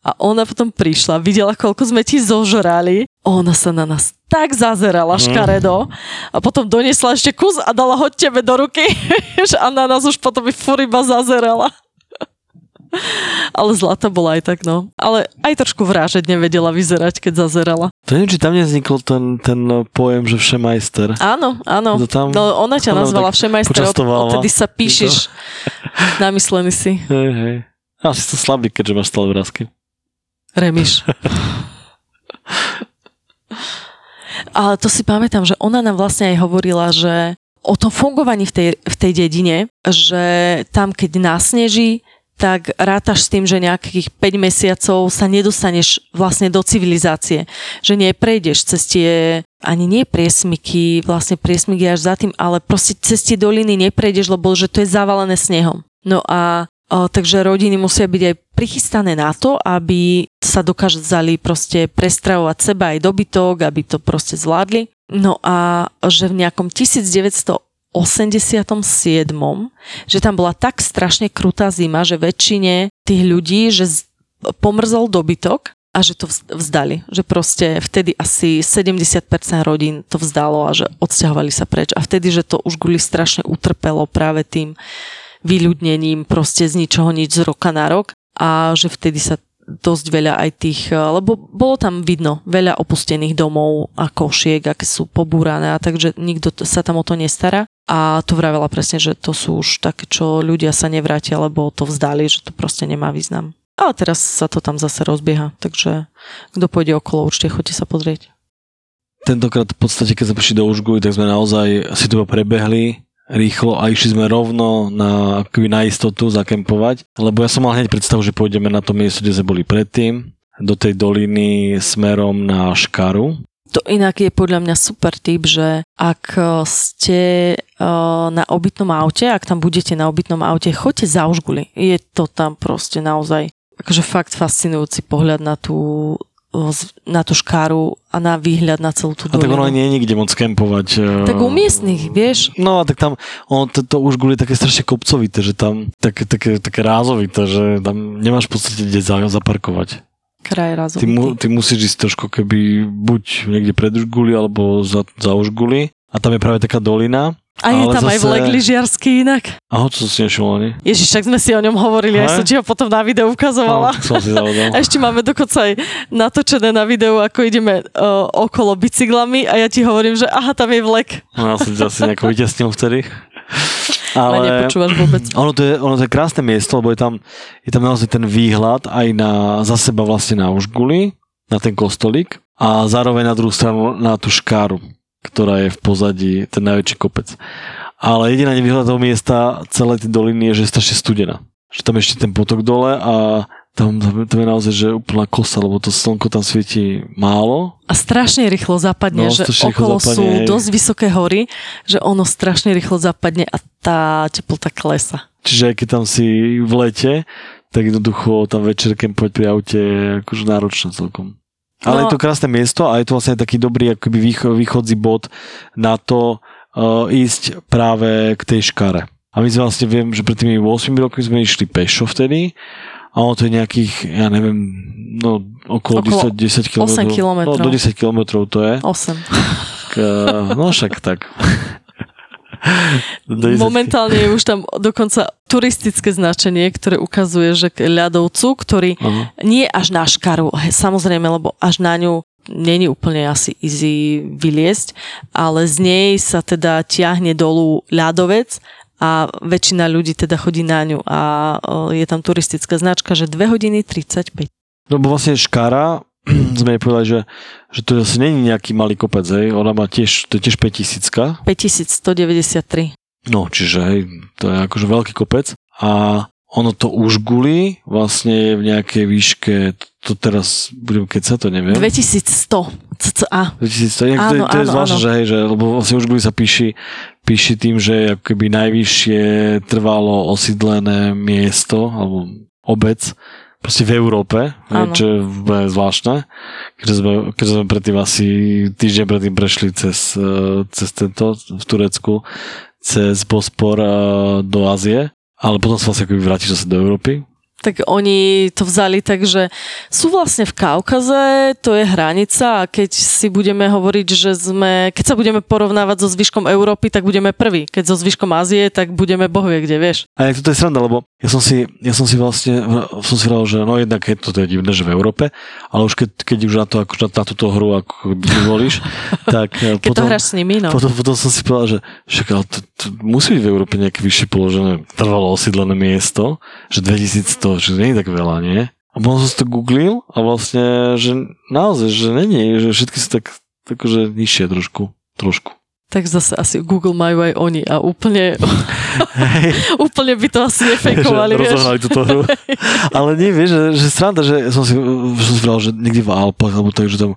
a ona potom prišla, videla, koľko sme ti zožrali. Ona sa na nás tak zazerala škaredo a potom doniesla ešte kus a dala ho tebe do ruky a na nás už potom by furt iba zazerala. Ale zlata bola aj tak, no. Ale aj trošku vražedne vedela vyzerať, keď zazerala. To neviem, či tam nevznikol ten pojem, že všemajster. Áno, áno. Tam, no, ona ťa nazvala všemajster, odtedy sa píšiš. Namyslený si. Hej. Ale si to slabý, keďže máš stále vrásky. Remiš. Ale to si pamätám, že ona nám vlastne aj hovorila, že o tom fungovaní v tej dedine, že tam, keď nasneží, tak rátaš s tým, že nejakých 5 mesiacov sa nedostaneš vlastne do civilizácie. Že neprejdeš cez tie, ani nie priesmyky, vlastne priesmyky až za tým, ale proste cez tie doliny neprejdeš, lebo že to je zavalené snehom. No a takže rodiny musia byť aj prichystané na to, aby sa dokázali proste prestravovať seba aj dobytok, aby to proste zvládli. No a že v nejakom 1987, že tam bola tak strašne krutá zima, že väčšine tých ľudí, že pomrzol dobytok a že to vzdali. Že proste vtedy asi 70% rodín to vzdalo a že odsťahovali sa preč. A vtedy, že to už Guli strašne utrpelo práve tým vyľudnením proste z ničoho nič z roka na rok a že vtedy sa dosť veľa aj tých, lebo bolo tam vidno veľa opustených domov a košiek, aké sú pobúrané a takže nikto sa tam o to nestará a to vravela presne, že to sú už také, čo ľudia sa nevrátia, lebo to vzdali, že to proste nemá význam. Ale teraz sa to tam zase rozbieha, takže kto pôjde okolo, určite choďte sa pozrieť. Tentokrát v podstate, keď sme prišli do Užguly, tak sme naozaj si to prebehli rýchlo a išli sme rovno na istotu zakempovať, lebo ja som mal hneď predstavu, že pôjdeme na to miesto, kde sme boli predtým, do tej doliny smerom na Škaru. To inak je podľa mňa super tip, že ak ste na obytnom aute, ak tam budete na obytnom aute, choďte za Užguly. Je to tam proste naozaj akože fakt fascinujúci pohľad na tú Škáru a na výhľad na celú tú dolinu. A tak ono nie je nikde moc kempovať. Tak u miestnych, vieš? No a tak tam, ono to už Užguly také strašne kopcovité, že tam také rázovité, že tam nemáš v podstate kde zaparkovať. Kraj rázovitý. Ty musíš ísť trošku keby buď niekde pred Užguly alebo za Užguly a tam je práve taká dolina. A je tam zase aj vlek lyžiarsky inak. Aho, čo si nešiel ani? Ježiš, tak sme si o ňom hovorili, aj som ti ho potom na videu ukazovala. No, som si zavodol. A ešte máme dokonca aj natočené na videu, ako ideme okolo bicyklami a ja ti hovorím, že aha, tam je vlek. No, ja som ti asi nejako vyťasnil vtedy. Ale nepočúvaš vôbec. Ono to je krásne miesto, lebo je tam naozaj ten výhľad aj za seba vlastne na Užguly, na ten kostolík a zároveň na druhú stranu na tú Škáru, ktorá je v pozadí, ten najväčší kopec. Ale jediná nevýhoda toho miesta celé tej doliny je, že je strašne studená. Že tam ešte ten potok dole a tam je naozaj, že úplná kosa, lebo to slnko tam svieti málo. A strašne rýchlo zapadne, že okolo sú dosť vysoké hory, že ono strašne rýchlo zapadne a tá teplota klesa. Čiže aj keď tam si v lete, tak jednoducho tam večerkem poď pri aute akože náročné celkom. Ale je to krásne miesto a je to vlastne taký dobrý akoby východzí bod na to ísť práve k tej Škáre. A my sme vlastne, viem, že pred tými 8 rokmi sme išli pešo vtedy a a ono to je nejakých, ja neviem, no okolo 10 km. 8 km. No do 10 km to je. 8. No však tak. Momentálne je už tam dokonca turistické značenie, ktoré ukazuje, že k ľadovcu, ktorý nie až na škaru, samozrejme, lebo až na ňu není úplne asi easy vyliesť, ale z nej sa teda tiahne dolu ľadovec a väčšina ľudí teda chodí na ňu a je tam turistická značka, že 2 hodiny 35. No bo vlastne škara, sme jej povedali, že to asi není nejaký malý kopec, hej? Ona má tiež, to je tiež 5000. 5193. No, čiže hej, to je akože veľký kopec a ono to už guli vlastne je v nejakej výške, to teraz budem kecať, to neviem. 2100 cca. 2100, áno, to je zvláštne, že hej, že, lebo vlastne už guli sa píši tým, že je akoby najvyššie trvalo osídlené miesto alebo obec proste v Európe, hej, čo je zvláštne, keďže sme predtým asi týždeň predtým prešli cez tento v Turecku, cez Bospor do Ázie, ale potom sa vlastne vrátiš zase do Európy. Tak oni to vzali tak, že sú vlastne v Kaukaze, to je hranica a keď si budeme hovoriť, keď sa budeme porovnávať so zvyškom Európy, tak budeme prví. Keď so zvyškom Ázie, tak budeme bohvie kde, vieš. A to je sranda, lebo ja som si vral, že no jednak je to teda divné, že v Európe, ale už keď už na to, ako na túto hru, ako volíš, tak keď potom, to hráš s nimi, no. Potom som si povedal, že však, ale to musí byť v Európe nejaké vyššie položené trvalo osídlené miesto, že 2100 čiže nie je tak veľa, nie? A potom som si to googlil a vlastne, že naozaj, že není, že všetky sú tak že nižšie trošku. Tak zase asi Google majú aj oni a úplne by to asi nefejkovali, vieš. Rozohrali túto hru. Ale nie, vieš, že sranda, že som si vral, že niekde v Alpách, alebo tak, že tam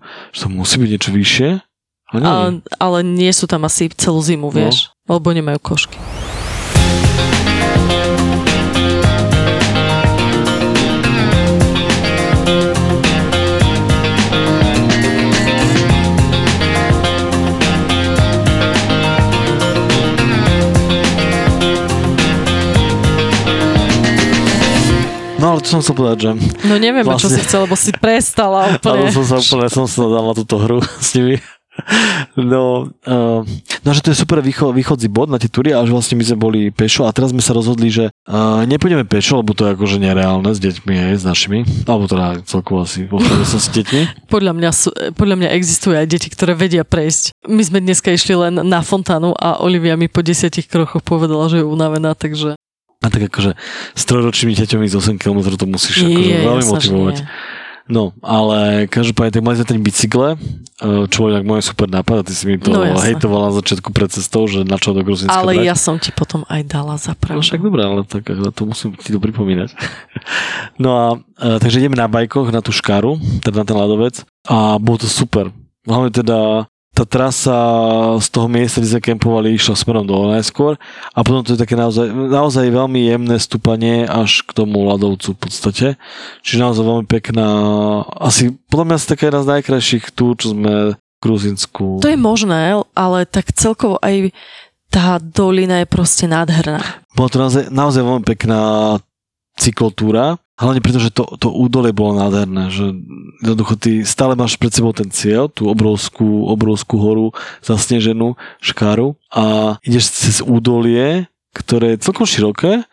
musí byť niečo vyššie. Ale nie sú tam asi celú zimu, vieš, no. Lebo nemajú košky. No ale to som chcel povedať, že... No neviem, vlastne, čo si chcel, lebo si prestala úplne. Ale som sa dal na túto hru s nimi. No že to je super východzí bod na tie túry a že vlastne my sme boli pešo a teraz sme sa rozhodli, že nepôjdeme pešo, lebo to je akože nereálne s deťmi, hej, s našimi. Alebo teda celkovo asi pochádza som s deťmi. Podľa mňa existujú aj deti, ktoré vedia prejsť. My sme dneska išli len na fontánu a Olivia mi po 10 krokoch povedala, že je unavená, takže... A tak akože s trojročnými deťom ísť 8 km to musíš akože veľmi motivovať. No, ale každopádne, tak mali sme ten bicykle, čo bol inak môj super nápad a ty si mi to hejtovala na začiatku pred cestou, že na čo do Gruzinska brať. Ale ja som ti potom aj dala za pravdu. No však dobré, ale tak to musím ti to pripomínať. No a takže ideme na bajkoch, na tú škáru, teda na ten ľadovec a bolo to super. Hlavne teda tá trasa z toho miesta, kde sme kempovali, išla smerom dole najskôr a potom to je také naozaj veľmi jemné stúpanie až k tomu ľadovcu v podstate. Čiže naozaj veľmi pekná, asi podľa mňa asi taká jedna z najkrajších túr, čo sme v Gruzinsku. To je možné, ale tak celkovo aj tá dolina je proste nádherná. Bola to naozaj veľmi pekná cyklotúra. Hlavne preto, že to údolie bolo nádherné, že jednoducho ty stále máš pred sebou ten cieľ, tú obrovskú horu, zasneženú škáru a ideš cez údolie, ktoré je celkom široké.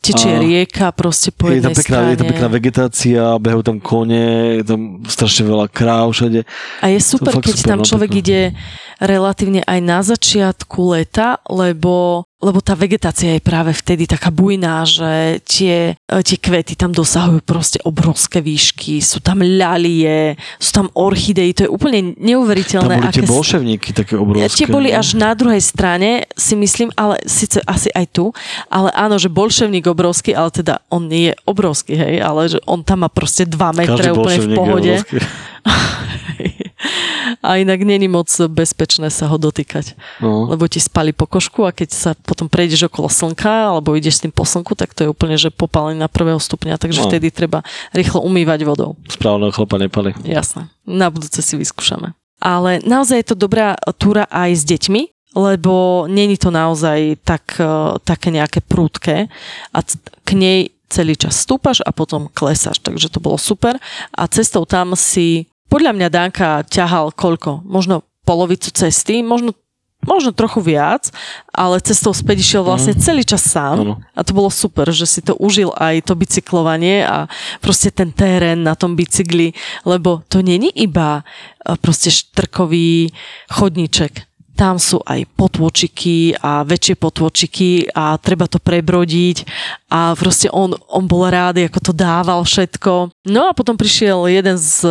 Tečie rieka proste po jednej strane. Je tam pekná vegetácia, behajú tam kone, je tam strašne veľa kráv všade. A je super, keď tam človek ide relatívne aj na začiatku leta, lebo tá vegetácia je práve vtedy taká bujná, že tie kvety tam dosahujú proste obrovské výšky, sú tam ľalie, sú tam orchidei, to je úplne neuveriteľné. Tam boli tie bolševníky také obrovské. Tie boli až na druhej strane, si myslím, ale síce asi aj tu, ale áno, že bolševník obrovský, ale teda on nie je obrovský, hej, ale že on tam má proste 2 metre úplne v pohode. A inak není moc bezpečné sa ho dotýkať. No. Lebo ti spali pokožku a keď sa potom prejdeš okolo slnka alebo ideš s tým po slnku, tak to je úplne, že popálenie na 1. stupňa, takže vtedy treba rýchlo umývať vodou. Správneho chlapa nepali. Jasné. Na budúce si vyskúšame. Ale naozaj je to dobrá túra aj s deťmi, lebo není to naozaj také nejaké prúdke a k nej celý čas stúpaš a potom klesáš, takže to bolo super. A cestou tam si, podľa mňa Danka ťahal koľko? Možno polovicu cesty, možno trochu viac, ale cestou späť išiel vlastne celý čas sám a to bolo super, že si to užil aj to bicyklovanie a proste ten terén na tom bicykli, lebo to není iba proste štrkový chodníček. Tam sú aj potôčiky a väčšie potôčiky a treba to prebrodiť a proste on bol rád, ako to dával všetko. No a potom prišiel jeden z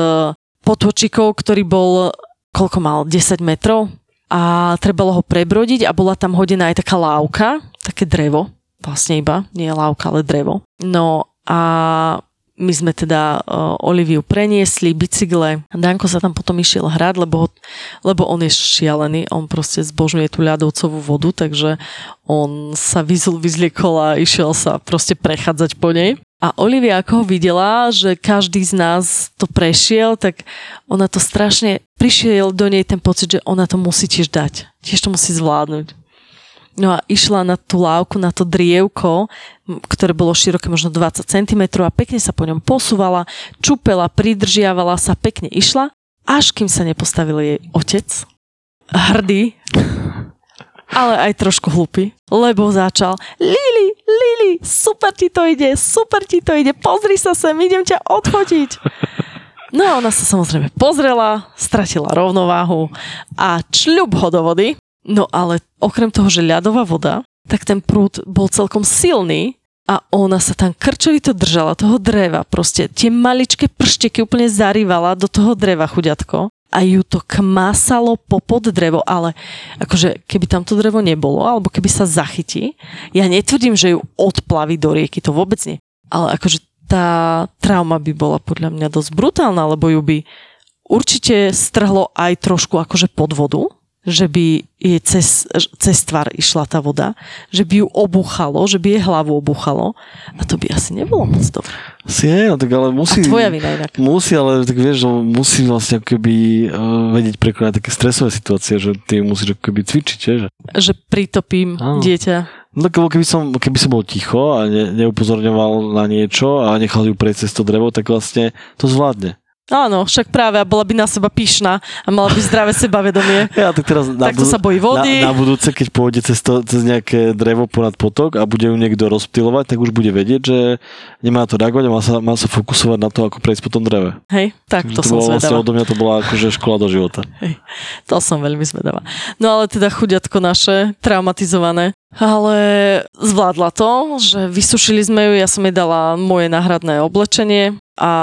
potôčikov, ktorý bol, koľko mal, 10 metrov a trebalo ho prebrodiť a bola tam hodená aj taká lávka, také drevo, vlastne iba, nie lávka, ale drevo. No a my sme teda Oliviu preniesli, bicykle. Danko sa tam potom išiel hrať, lebo on je šialený. On proste zbožňuje tú ľadovcovú vodu, takže on sa vyzliekol a išiel sa proste prechádzať po nej. A Olivia, ako ho videla, že každý z nás to prešiel, tak ona to strašne... Prišiel do nej ten pocit, že ona to musí tiež dať. Tiež to musí zvládnuť. No a išla na tú lávku, na to drievko, ktoré bolo široké možno 20 cm a pekne sa po ňom posúvala, čupela, pridržiavala sa, pekne išla, až kým sa nepostavil jej otec. Hrdý, ale aj trošku hlupý, lebo začal: Lili, super ti to ide, pozri sa sem, idem ťa odfotiť. No a ona sa samozrejme pozrela, stratila rovnováhu a čľub ho do vody. No ale okrem toho, že ľadová voda, tak ten prúd bol celkom silný a ona sa tam krčovito držala toho dreva. Proste tie maličké pršteky úplne zarývala do toho dreva, chuďatko. A ju to kmásalo popod drevo, ale akože keby tam to drevo nebolo, alebo keby sa zachytí, ja netvrdím, že ju odplaví do rieky, to vôbec nie. Ale akože tá trauma by bola podľa mňa dosť brutálna, lebo ju by určite strhlo aj trošku akože pod vodu, že by jej cez tvár išla tá voda, že by ju obúchalo, že by jej hlavu obúchalo a to by asi nebolo moc dobré. Tak ale musí... A tvoja vina inak. Musí, ale tak vieš, musí vlastne keby vedieť prekonať také stresové situácie, že ty musíš keby cvičiť, že? Že pritopím dieťa. No keby som bol ticho a neupozorňoval na niečo a nechal ju prejsť cez to drevo, tak vlastne to zvládne. Áno, však práve, a bola by na seba pyšná a mala by zdravé sebavedomie. Ja, tak teraz sa bojí vody. Na budúce, keď pôjde cez nejaké drevo ponad potok a bude ju niekto rozptylovať, tak už bude vedieť, že nemá to reagovať a má sa fokusovať na to, ako prejsť po tom dreve. Hej, tak to som zvedavá. Odo mňa to bola akože škola do života. Hej, to som veľmi zvedavá. No ale teda chudiatko naše, traumatizované. Ale zvládla to, že vysušili sme ju, ja som jej dala moje náhradné oblečenie a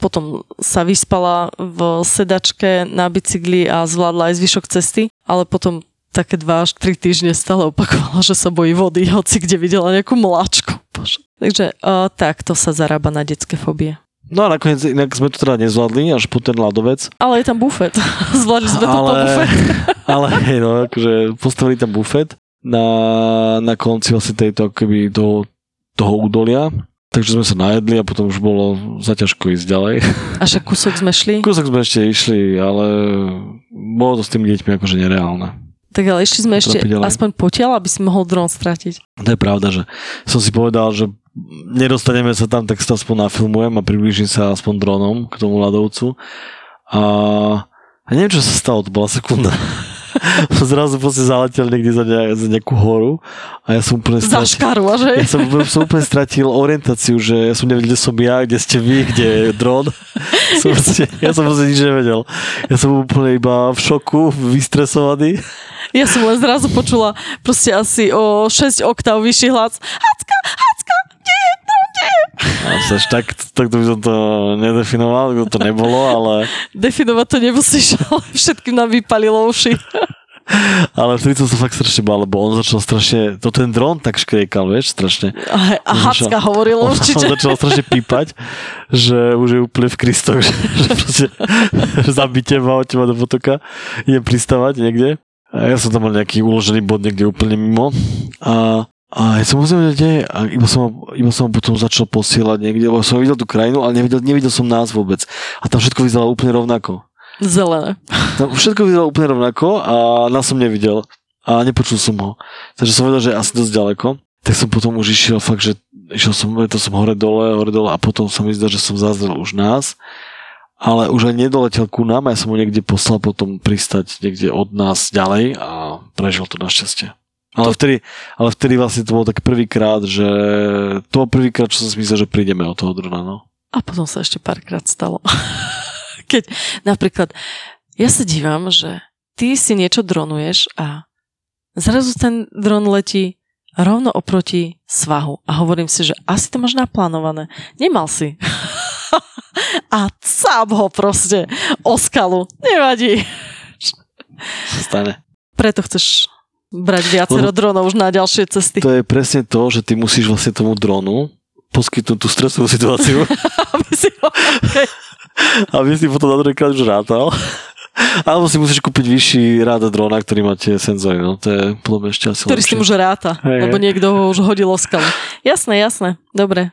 potom sa vyspala v sedačke na bicykli a zvládla aj zvyšok cesty, ale potom také 2-3 týždne stále opakovala, že sa bojí vody, hoci kde videla nejakú mláčku. Bože. Takže takto sa zarába na detské fóbie. No a nakoniec inak sme to teda nezvládli až po ten ľadovec. Ale je tam bufet. Zvládli sme to po bufet. Ale hej, no akože postavili tam bufet na konci vlastne tejto akoby toho údolia. Takže sme sa najedli a potom už bolo zaťažko ísť ďalej. A však kúsok sme šli? Kúsok sme ešte išli, ale bolo to s tými deťmi akože nereálne. Tak ale išli sme ešte aspoň potiaľ, aby si mohol dron stratiť. To je pravda, že som si povedal, že nedostaneme sa tam, tak si to aspoň nafilmujem a priblížim sa aspoň dronom k tomu ľadovcu. A neviem, čo sa stalo, to bola sekunda. Zrazu proste zaletel niekde za nejakú horu a ja som úplne stratil, ja som úplne stratil orientáciu, že ja som nevedel, kde som ja, kde ste vy, kde je dron. Ja som proste nič nevedel. Ja som úplne iba v šoku, vystresovaný. Ja som len zrazu počula proste asi o 6 oktáv vyšší hlas. Hacka, kde je dron, kde je? Tak to by som to nedefinoval, to nebolo, ale... Definovať to nemusíš, ale všetkým nám vypalilo uši. Ale vtedy som sa fakt strašne bál, lebo on začal strašne, to ten dron tak škriekal, vieš, strašne. A Hacka hovorila určite. On začal strašne pípať, že už je úplne v krystoch, že proste zabite ma od teba do potoka, idem pristávať niekde. A ja som tam mal nejaký uložený bod niekde úplne mimo a ja som musel vedieť, a iba som potom začal posielať niekde, lebo som videl tú krajinu, ale nevidel som nás vôbec. A tam všetko vyzeralo úplne rovnako. Zelené. Tam všetko vyzeralo úplne rovnako a nás som nevidel. A nepočul som ho. Takže som vedel, že je asi dosť ďaleko. tak som potom už išiel fakt, že išiel som hore dole a potom som vyzdal, že som zazrel už nás, ale už aj nedoletel ku nám, ja som ho niekde poslal potom pristať niekde od nás ďalej a prežil to našťastie. Ale vtedy vlastne to bolo tak prvýkrát, že to bol prvýkrát, čo som si myslel, že prídeme od toho drona, no. A potom sa ešte párkrát stalo. Keď napríklad ja sa dívam, že ty si niečo dronuješ a zrazu ten dron letí rovno oproti svahu a hovorím si, že asi to máš naplánované. Nemal si. A cáp ho proste o skalu. Nevadí. Sa stane. Preto chceš brať viacero dronov už na ďalšie cesty. To je presne to, že ty musíš vlastne tomu dronu poskytnúť tú stresovú situáciu. Aby si ho... Okay. Aby si potom na druhýkrát už rátal. Alebo si musíš kúpiť vyšší rád drona, ktorý má tie senzory. No to je podobne ešte asi lepšie. Ktorý si už ráta, lebo niekto ho už hodil o skalu. Jasné. Dobre.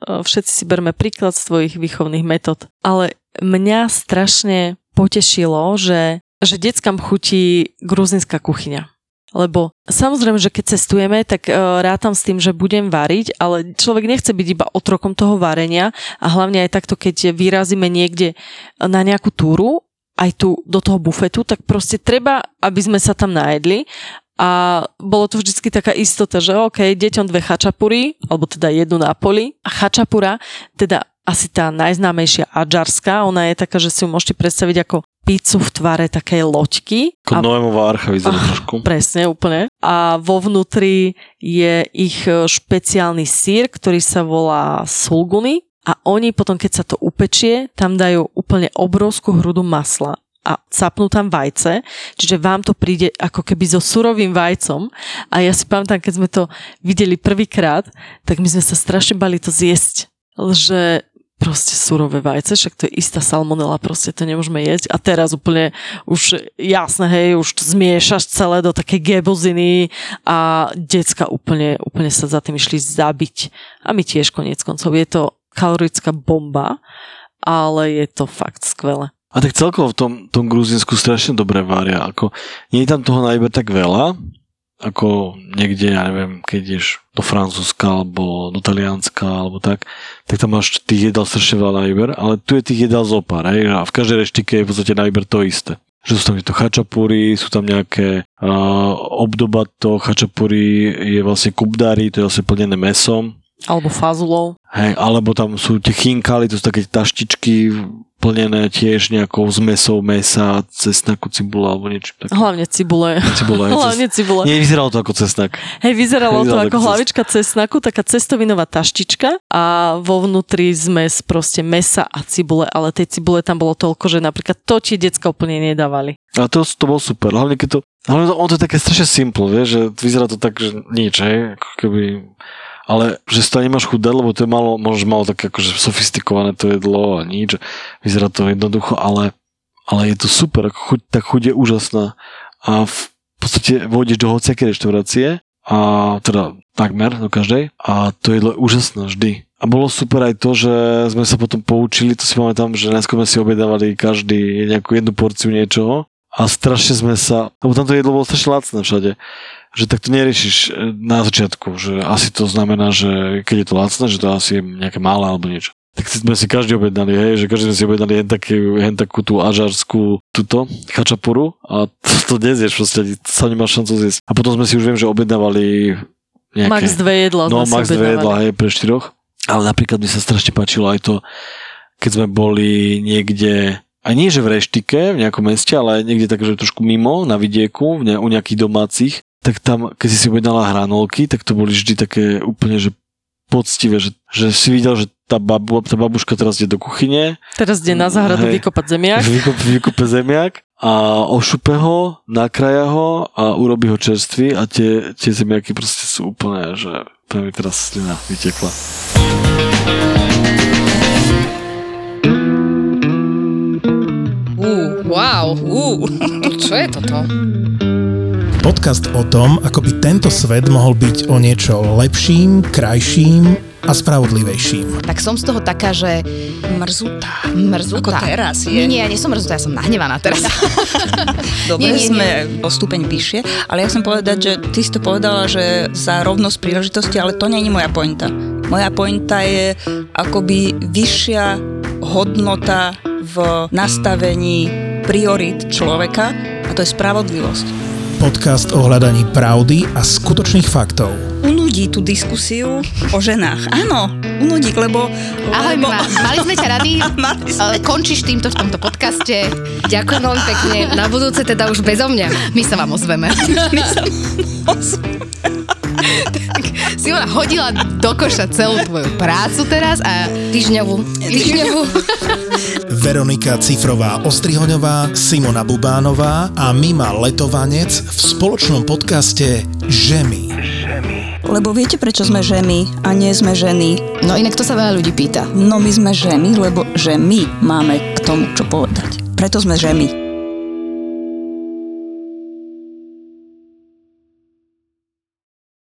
Všetci si berme príklad z tvojich výchovných metód. Ale mňa strašne potešilo, že deckám chutí gruzínska kuchyňa. Lebo samozrejme, že keď cestujeme, tak rátam s tým, že budem variť, ale človek nechce byť iba otrokom toho varenia a hlavne aj takto, keď vyrazíme niekde na nejakú túru, aj tu do toho bufetu, tak proste treba, aby sme sa tam najedli a bolo to vždycky taká istota, že OK, deťom 2 chačapúry, alebo teda 1 na poli a chačapúra, teda asi tá najznámejšia adžarská, ona je taká, že si ju môžete predstaviť ako pizzu v tvare takej loďky. Ako Noémová archa vyzerá trošku. Presne, úplne. A vo vnútri je ich špeciálny sír, ktorý sa volá sulguni a oni potom, keď sa to upečie, tam dajú úplne obrovskú hrudu masla a capnú tam vajce, čiže vám to príde ako keby so surovým vajcom a ja si pamätám, keď sme to videli prvýkrát, tak my sme sa strašne bali to zjesť, že proste surové vajce, však to je istá salmonela, proste to nemôžeme jesť. A teraz úplne už jasné, hej, už to zmiešaš celé do takej geboziny a decka úplne sa za tým išli zabiť. A my tiež koniec koncov. Je to kalorická bomba, ale je to fakt skvelé. A tak celkovo v tom Gruzínsku strašne dobre varia. Ako, nie je tam toho najmä tak veľa, ako niekde, ja neviem, keď ideš do Francúzska, alebo do Talianska, alebo tak tam máš tých jedál strašne veľa na výber, ale tu je tých jedál zopár, hej, a v každej reštike je v podstate na výber to isté. Že sú tam tieto chačapúry, sú tam nejaké obdoba toho chačapúry, je vlastne kubdári, to je vlastne plnené mesom. Alebo fazulou. Hej, alebo tam sú tie chinkály, to sú také taštičky plnené tiež nejakou zmesou mesa, cesnaku, cibula alebo niečo také. Hlavne cibule. Hlavne cibule. Nie, vyzeralo to ako cesnak. Hej, vyzeralo to ako hlavička cesnaku, taká cestovinová taštička a vo vnútri zmes proste mesa a cibule, ale tej cibule tam bolo toľko, že napríklad to tie decka úplne nedávali. A to bolo super, hlavne keď to... Hlavne on to je také strašne simple, vieš, že vyzerá to tak, že nič, hej, ako keby... Ale že si to nemáš chudé, lebo to je možno malo také akože sofistikované to jedlo a nič. Vyzerá to jednoducho, ale je to super. Tá chuť je úžasná. A v podstate vôjdeš do hociakej reštaurácie, a teda takmer do každej. A to jedlo je úžasné vždy. A bolo super aj to, že sme sa potom poučili, to si pamätám, že najskôr sme si objednávali každý nejakú jednu porciu niečoho. A strašne sme sa, lebo tamto jedlo bolo strašne lacné všade, že tak to neriešiš na začiatku, že asi to znamená, že keď je to lacné, že to asi je nejaké malé alebo niečo. Tak sme si každý objednali, hej, že každý sme si objednali jen takú tú ažarskú túto chačapuru a to nezieš proste, sa nemáš šancu zjesť. A potom sme si už viem, že objednávali nejaké... Max 2 jedla. No, max 2 jedla, hej, pre 4. Ale napríklad mi sa strašne páčilo aj to, keď sme boli niekde... A nie, že v reštike, v nejakom meste, ale niekde takže trošku mimo, na vidieku, u nejakých domácich, tak tam, keď si objednala hranolky, tak to boli vždy také úplne, že poctivé, že si videl, že tá babuška teraz ide do kuchyne. Teraz ide na záhradu vykopať zemiak. Vykope zemiak a ošupe ho, nakraja ho a urobí ho čerstvý a tie zemiaky proste sú úplne, že tam mi teraz slina vytekla. Wow, čo je toto? Podcast o tom, ako by tento svet mohol byť o niečo lepším, krajším a spravodlivejším. Tak som z toho taká, že mrzutá. Ako teraz je. Nie, ja nie som mrzutá, ja som nahnevaná teraz. Dobre, sme o stupeň vyššie, ale ja som povedať, že ty si to povedala, že za rovnosť príležitosti, ale to nie je moja pointa. Moja pointa je akoby vyššia hodnota v nastavení priorít človeka a to je spravodlivosť. Podcast o hľadaní pravdy a skutočných faktov. Unudí tú diskusiu o ženách. Áno, unudí, lebo... Ahoj, mali sme ťa rady. Končíš týmto v tomto podcaste. Ďakujem veľmi pekne. Na budúce teda už bezo mňa. My sa vám ozveme. Tak, Simona hodila do koša celú tvoju prácu teraz a týždňovú. Veronika Cifrová-Ostrihoňová, Simona Bubánová a Mima Letovanec v spoločnom podcaste Žemy. Lebo viete, prečo sme žemy a nie sme ženy? No inak to sa veľa ľudí pýta. No my sme žemy, lebo že my máme k tomu čo povedať. Preto sme žemy.